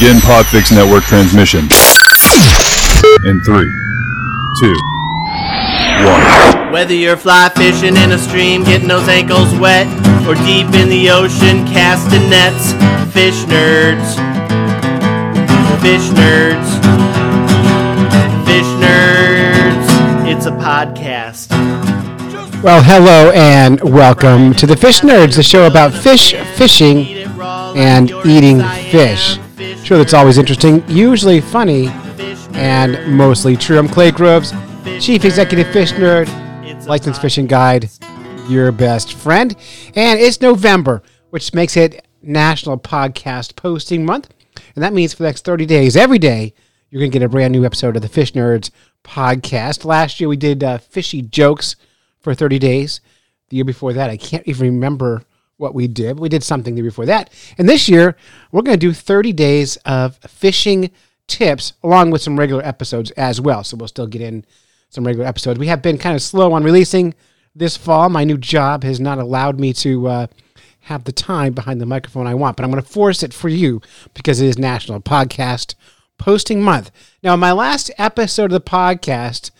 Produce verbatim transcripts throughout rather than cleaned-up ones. Begin Podfix Network transmission. In three, two, one. Whether you're fly fishing in a stream, getting those ankles wet, or deep in the ocean casting nets, fish nerds, fish nerds, fish nerds. It's a podcast. Well, hello and welcome to the Fish Nerds, the show about fish, fishing, and eating fish. Sure, that's always interesting, usually funny, and mostly true. I'm Clay Groves, Chief Executive Fish Nerd, Licensed Fishing Guide, your best friend. And it's November, which makes it National Podcast Posting Month. And that means for the next thirty days, every day, you're going to get a brand new episode of the Fish Nerds podcast. Last year, we did uh, fishy jokes for thirty days. The year before that, I can't even remember what we did. We did something the year before that. And this year, we're going to do thirty days of fishing tips along with some regular episodes as well. So we'll still get in some regular episodes. We have been kind of slow on releasing this fall. My new job has not allowed me to uh, have the time behind the microphone I want, but I'm going to force it for you because it is National Podcast Posting Month. Now, my last episode of the podcast,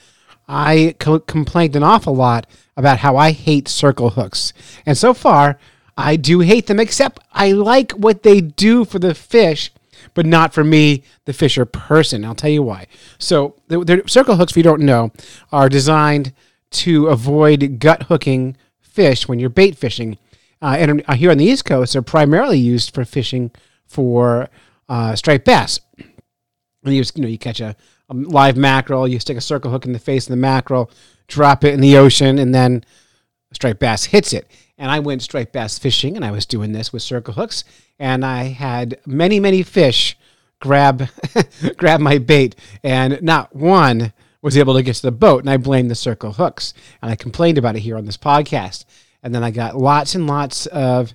I co- complained an awful lot about how I hate circle hooks. And so far, I do hate them, except I like what they do for the fish, but not for me, the fisher person. I'll tell you why. So the, the circle hooks, if you don't know, are designed to avoid gut hooking fish when you're bait fishing. Uh, and here on the East Coast, they're primarily used for fishing for uh, striped bass. And you, you know, you catch a live mackerel, you stick a circle hook in the face of the mackerel, drop it in the ocean, and then striped bass hits it. And I went striped bass fishing, and I was doing this with circle hooks, and I had many, many fish grab grab my bait, and not one was able to get to the boat, and I blamed the circle hooks. And I complained about it here on this podcast. And then I got lots and lots of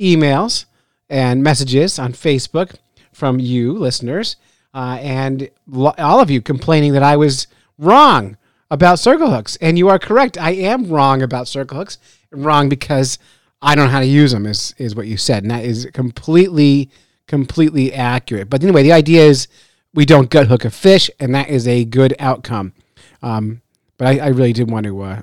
emails and messages on Facebook from you listeners, Uh, and lo- all of you complaining that I was wrong about circle hooks. And you are correct. I am wrong about circle hooks. I'm wrong because I don't know how to use them is, is what you said. And that is completely, completely accurate. But anyway, the idea is we don't gut hook a fish, and that is a good outcome. Um, but I, I really did want to uh,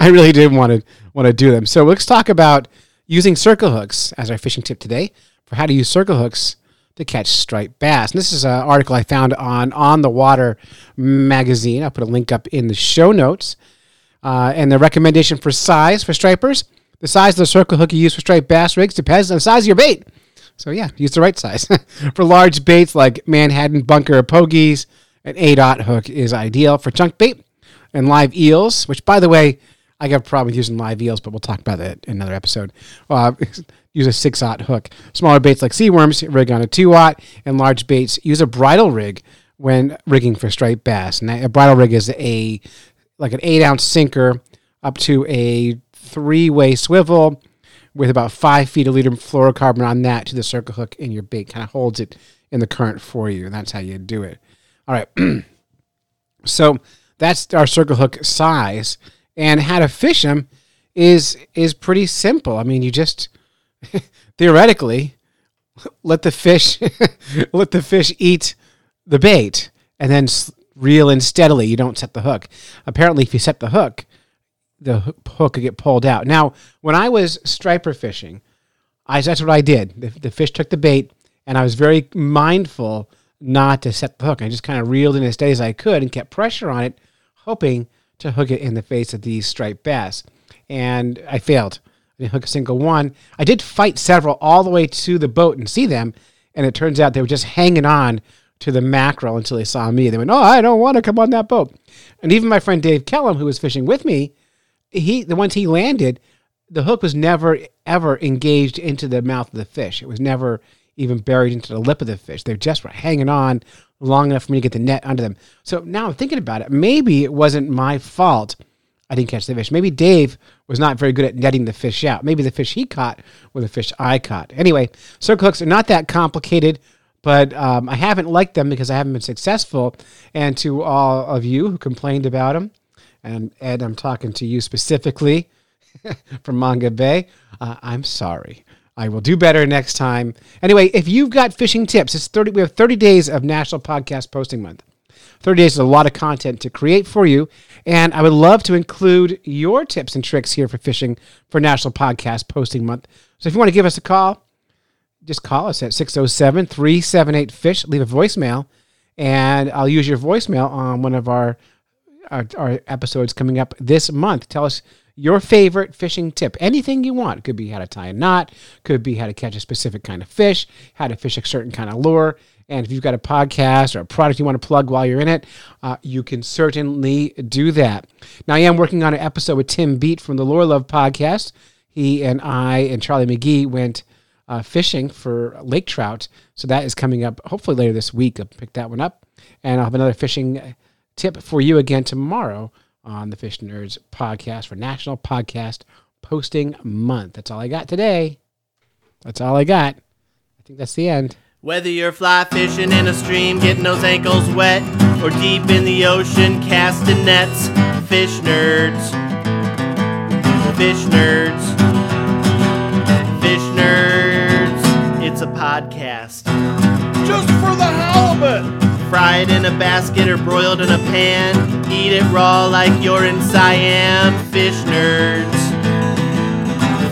I really did want to want to do them. So let's talk about using circle hooks as our fishing tip today for how to use circle hooks to catch striped bass. And this is an article I found on On the Water magazine. I'll put a link up in the show notes. Uh, and the recommendation for size for stripers: the size of the circle hook you use for striped bass rigs depends on the size of your bait. So yeah, use the right size. For large baits like Manhattan, bunker, or pogies, an eight aught hook is ideal. For chunk bait and live eels, which, by the way, I got a problem with using live eels, but we'll talk about that in another episode. Uh, use a six aught hook. Smaller baits like sea worms, rig on a two aught, and large baits, use a bridle rig when rigging for striped bass. And that, a bridle rig is a like an eight ounce sinker up to a three way swivel with about five feet of leader fluorocarbon on that to the circle hook, and your bait kind of holds it in the current for you, and that's how you do it. All right, so that's our circle hook size. And how to fish them is is pretty simple. I mean, you just theoretically let the fish let the fish eat the bait, and then reel in steadily. You don't set the hook. Apparently, if you set the hook, the hook could get pulled out. Now, when I was striper fishing, I that's what I did. The, the fish took the bait, and I was very mindful not to set the hook. I just kind of reeled in as steady as I could and kept pressure on it, hoping to hook it in the face of these striped bass. And I failed. I didn't hook a single one. I did fight several all the way to the boat and see them, and it turns out they were just hanging on to the mackerel until they saw me. They went, oh, I don't want to come on that boat. And even my friend Dave Kellum, who was fishing with me, he the ones he landed, the hook was never, ever engaged into the mouth of the fish. It was never even buried into the lip of the fish. They just were hanging on long enough for me to get the net under them. So now I'm thinking about it. Maybe it wasn't my fault I didn't catch the fish. Maybe Dave was not very good at netting the fish out. Maybe the fish he caught were the fish I caught. Anyway, circle hooks are not that complicated, but um, I haven't liked them because I haven't been successful. And to all of you who complained about them, and Ed, I'm talking to you specifically from Manga Bay, uh, I'm sorry. I will do better next time. Anyway, if you've got fishing tips, it's thirty. We have thirty days of National Podcast Posting Month. thirty days is a lot of content to create for you, and I would love to include your tips and tricks here for fishing for National Podcast Posting Month. So if you want to give us a call, just call us at six oh seven, three seven eight, F I S H. Leave a voicemail, and I'll use your voicemail on one of our, our, our episodes coming up this month. Tell us your favorite fishing tip, anything you want. It could be how to tie a knot, could be how to catch a specific kind of fish, how to fish a certain kind of lure. And if you've got a podcast or a product you want to plug while you're in it, uh, you can certainly do that. Now, I am working on an episode with Tim Beat from the Lure Love podcast. He and I and Charlie McGee went uh, fishing for lake trout. So that is coming up hopefully later this week. I'll pick that one up. And I'll have another fishing tip for you again tomorrow on the Fish Nerds podcast for National Podcast Posting Month. That's all I got today. That's all I got. I think that's the end. Whether you're fly fishing in a stream, getting those ankles wet, or deep in the ocean casting nets, Fish Nerds, Fish Nerds, Fish Nerds. It's a podcast. Just for the halibut! Fried in a basket or broiled in a pan, eat it raw like you're in Siam. Fish Nerds,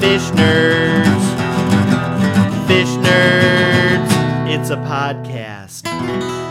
Fish Nerds, Fish Nerds. It's a podcast.